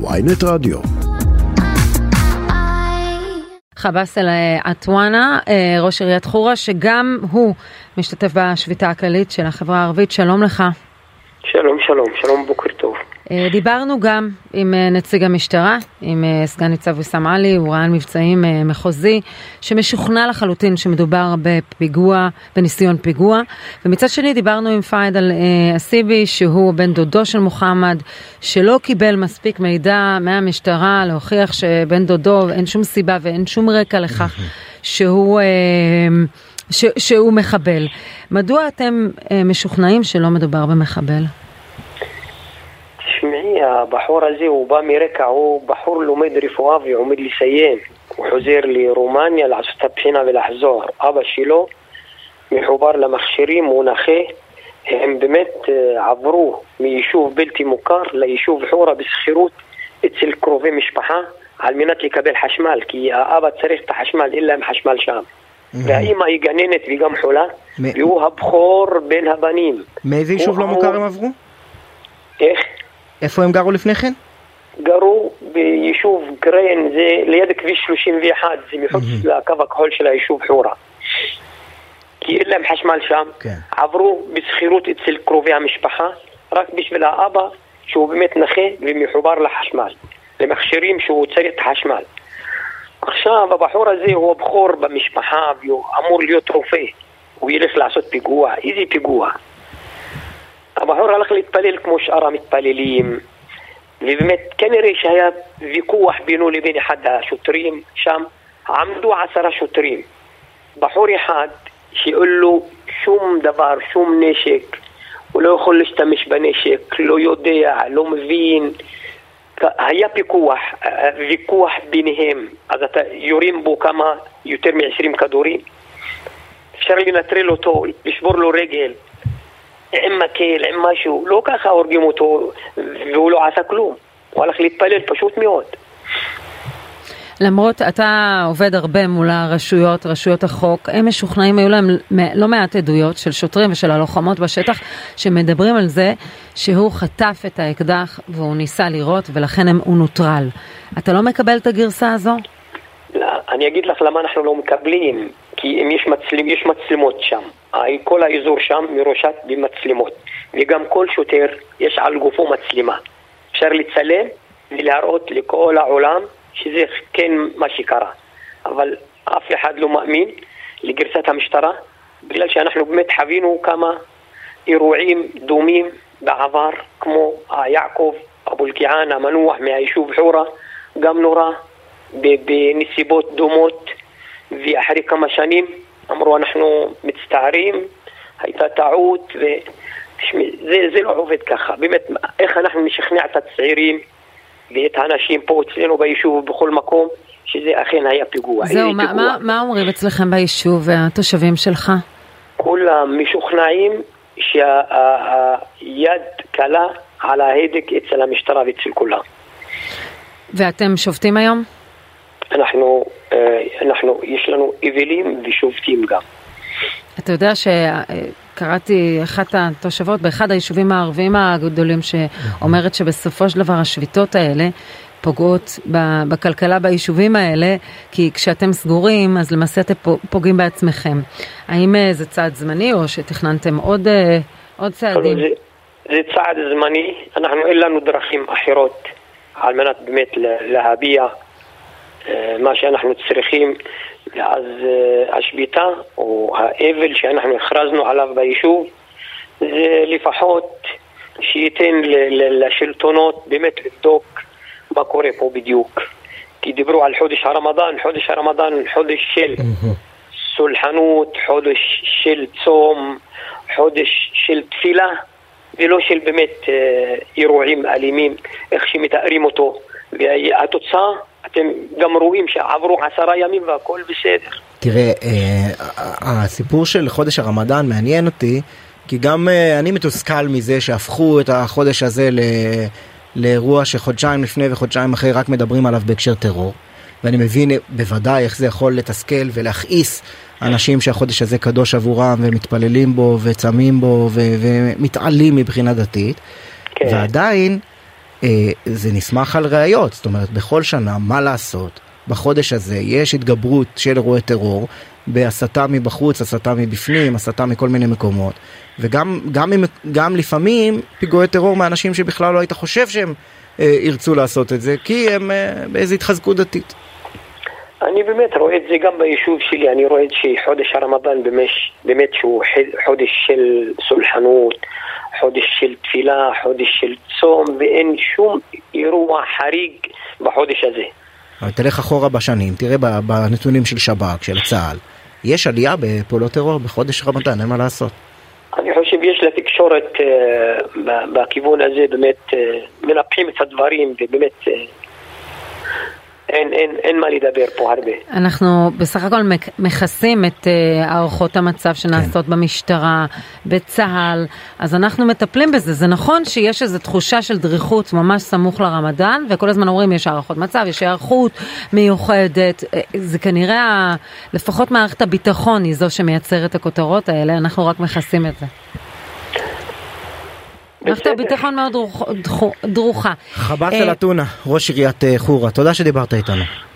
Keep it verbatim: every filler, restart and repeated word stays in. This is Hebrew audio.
ynet radio. חבאס אלעטאונה, ראש עיריית חורה, שגם הוא משתתף בשביתה הכללית של החברה הערבית. שלום לך. שלום, שלום, שלום, בוקר טוב. דיברנו גם עם נציג המשטרה, עם סגן ניצב וסמאלי, הוא רע"ן מבצעים מחוזי, שמשוכנע לחלוטין שמדובר בפיגוע, בניסיון פיגוע. ומצד שני דיברנו עם פייד על הסיבי, שהוא בן דודו של מוחמד, שלא קיבל מספיק מידע מהמשטרה להוכיח שבן דודו אין שום סיבה ואין שום רקע לכך שהוא, ש, שהוא מחבל. מדוע אתם משוכנעים שלא מדובר במחבל? תשמעי, הבחור הזה הוא בא מרקע, הוא בחור לומד רפואה ועומד לסיים. הוא חוזר לרומניה לעשות את הבחינה ולחזור. אבא שלו מחובר למכשירים, הוא נכה. הם באמת עברו מיישוב בלתי מוכר ליישוב חורה בסחירות אצל קרובי משפחה על מנת לקבל חשמל, כי האבא צריך את החשמל, אין להם חשמל שם. והאימא היא גננת וגם חולה, והוא הבחור בין הבנים. מאיזה יישוב לא מוכר הם עברו? איך? איפה הם גרו לפני כן? גרו ביישוב גרן, זה ליד כביש שלושים ואחת, זה מחוץ mm-hmm. לקו הכחול של היישוב חורה. כי אין להם חשמל שם, okay. עברו בסחירות אצל קרובי המשפחה, רק בשביל האבא שהוא באמת נכה ומחובר לחשמל, למכשירים שהוא צריך חשמל. עכשיו הבחור הזה הוא הבחור במשפחה והוא אמור להיות רופא, הוא ילך לעשות פיגוע, איזה פיגוע? הבחור הלך להתפלל כמו שאר המתפללים, ובאמת כנראה שהיה ויכוח בינו לבין אחד השוטרים שם, עמדו עשרה שוטרים. בחור אחד שאין לו שום דבר, שום נשק, הוא לא יכול להשתמש בנשק, לא יודע, לא מבין. היה פיקוח, ויכוח ביניהם, אז אתה יורים בו כמה, יותר מ-עשרים כדורים. אפשר לנטרל אותו, לשבור לו רגל. עם מקל, עם משהו, לא ככה הורגים אותו, והוא לא עשה כלום. הוא הלך להתפלל פשוט מאוד. למרות, אתה עובד הרבה מול הרשויות, רשויות החוק, הם משוכנעים, היו להם לא מעט עדויות של שוטרים ושל הלוחמות בשטח, שמדברים על זה שהוא חטף את האקדח והוא ניסה לירות, ולכן הוא נוטרל. אתה לא מקבל את הגרסה הזו? לא, אני אגיד לך למה אנחנו לא מקבלים, כי אם יש, מצל... יש מצלמות שם. כל האזור שם מרושת במצלמות, וגם כל שוטר יש על גופו מצלמה, אפשר לצלם ולהראות לכל העולם שזה כן מה שקרה. אבל אף אחד לא מאמין לגרסת המשטרה, בגלל שאנחנו באמת חווינו כמה אירועים דומים בעבר, כמו יעקב אבו אלקיעאן המנוח מהיישוב חורה, גם נורא בנסיבות דומות, ואחרי כמה שנים אמרו אנחנו מצטערים, הייתה טעות, וזה לא עובד ככה. באמת, איך אנחנו נשכנע את הצעירים ואת האנשים פה אצלנו ביישוב ובכל מקום, שזה אכן היה פיגוע. זהו, מה אומרים אצלכם ביישוב והתושבים שלך? כולם משוכנעים שהיד קלה על ההדק אצל המשטרה ואצל כולם. ואתם שובתים היום? אנחנו, אנחנו, יש לנו אבלים ושובתים גם. אתה יודע שקראתי אחת התושבות באחד היישובים הערביים הגדולים שאומרת שבסופו של דבר השביתות האלה פוגעות בכלכלה ביישובים האלה, כי כשאתם סגורים אז למעשה אתם פוגעים בעצמכם. האם זה צעד זמני או שתכננתם עוד, עוד צעדים? זה, זה צעד זמני, אנחנו אין לנו דרכים אחרות על מנת באמת להביע מה שאנחנו צריכים. אז השביתה או האבל שאנחנו הכרזנו עליו ביישוב, זה לפחות שייתן לשלטונות באמת לבדוק מה קורה פה בדיוק, כי דיברו על חודש הרמדאן, חודש הרמדאן חודש של סולחנות, חודש של צום, חודש של תפילה, ולא של באמת אירועים אלימים איך שמתארים אותו. והתוצאה אתם גם רואים שעברו עשרה ימים והכל בסדר. תראה, הסיפור של חודש הרמדאן מעניין אותי, כי גם אני מתוסכל מזה שהפכו את החודש הזה לאירוע שחודשיים לפני וחודשיים אחרי רק מדברים עליו בהקשר טרור, ואני מבין בוודאי איך זה יכול לתסכל ולהכעיס אנשים שהחודש הזה קדוש עבורם ומתפללים בו וצמים בו ומתעלים מבחינה דתית, ועדיין זה נסמך על ראיות, זאת אומרת, בכל שנה, מה לעשות? בחודש הזה יש התגברות של אירועי טרור, בהסתה מבחוץ, הסתה מבפנים, הסתה מכל מיני מקומות, וגם גם, גם לפעמים פיגועי טרור מאנשים שבכלל לא היית חושב שהם אה, ירצו לעשות את זה, כי הם אה, באיזו התחזקות דתית. אני באמת רואה את זה גם ביישוב שלי, אני רואה את שחודש הרמב"ן באמת שהוא חודש של סולחנות, חודש של תפילה, חודש של צום, ואין שום אירוע חריג בחודש הזה. אבל תלך אחורה בשנים, תראה בנתונים של שב"כ, של צה"ל, יש עלייה בפעולות טרור בחודש רמדאן, אין מה לעשות. אני חושב יש לתקשורת בכיוון הזה, באמת מנפחים את הדברים, ובאמת אין, אין, אין מה לדבר פה הרבה. אנחנו בסך הכל מכסים את הערכות המצב שנעשות במשטרה, בצהל, אז אנחנו מטפלים בזה. זה נכון שיש איזו תחושה של דריכות ממש סמוך לרמדאן, וכל הזמן אומרים יש הערכות מצב, יש הערכות מיוחדת. זה כנראה, לפחות מערכת הביטחון היא זו שמייצרת את הכותרות האלה, אנחנו רק מכסים את זה. מערכת הביטחון מאוד דרוכה. חבאס אלעטאונה, ראש עיריית חורה, תודה שדיברת איתנו.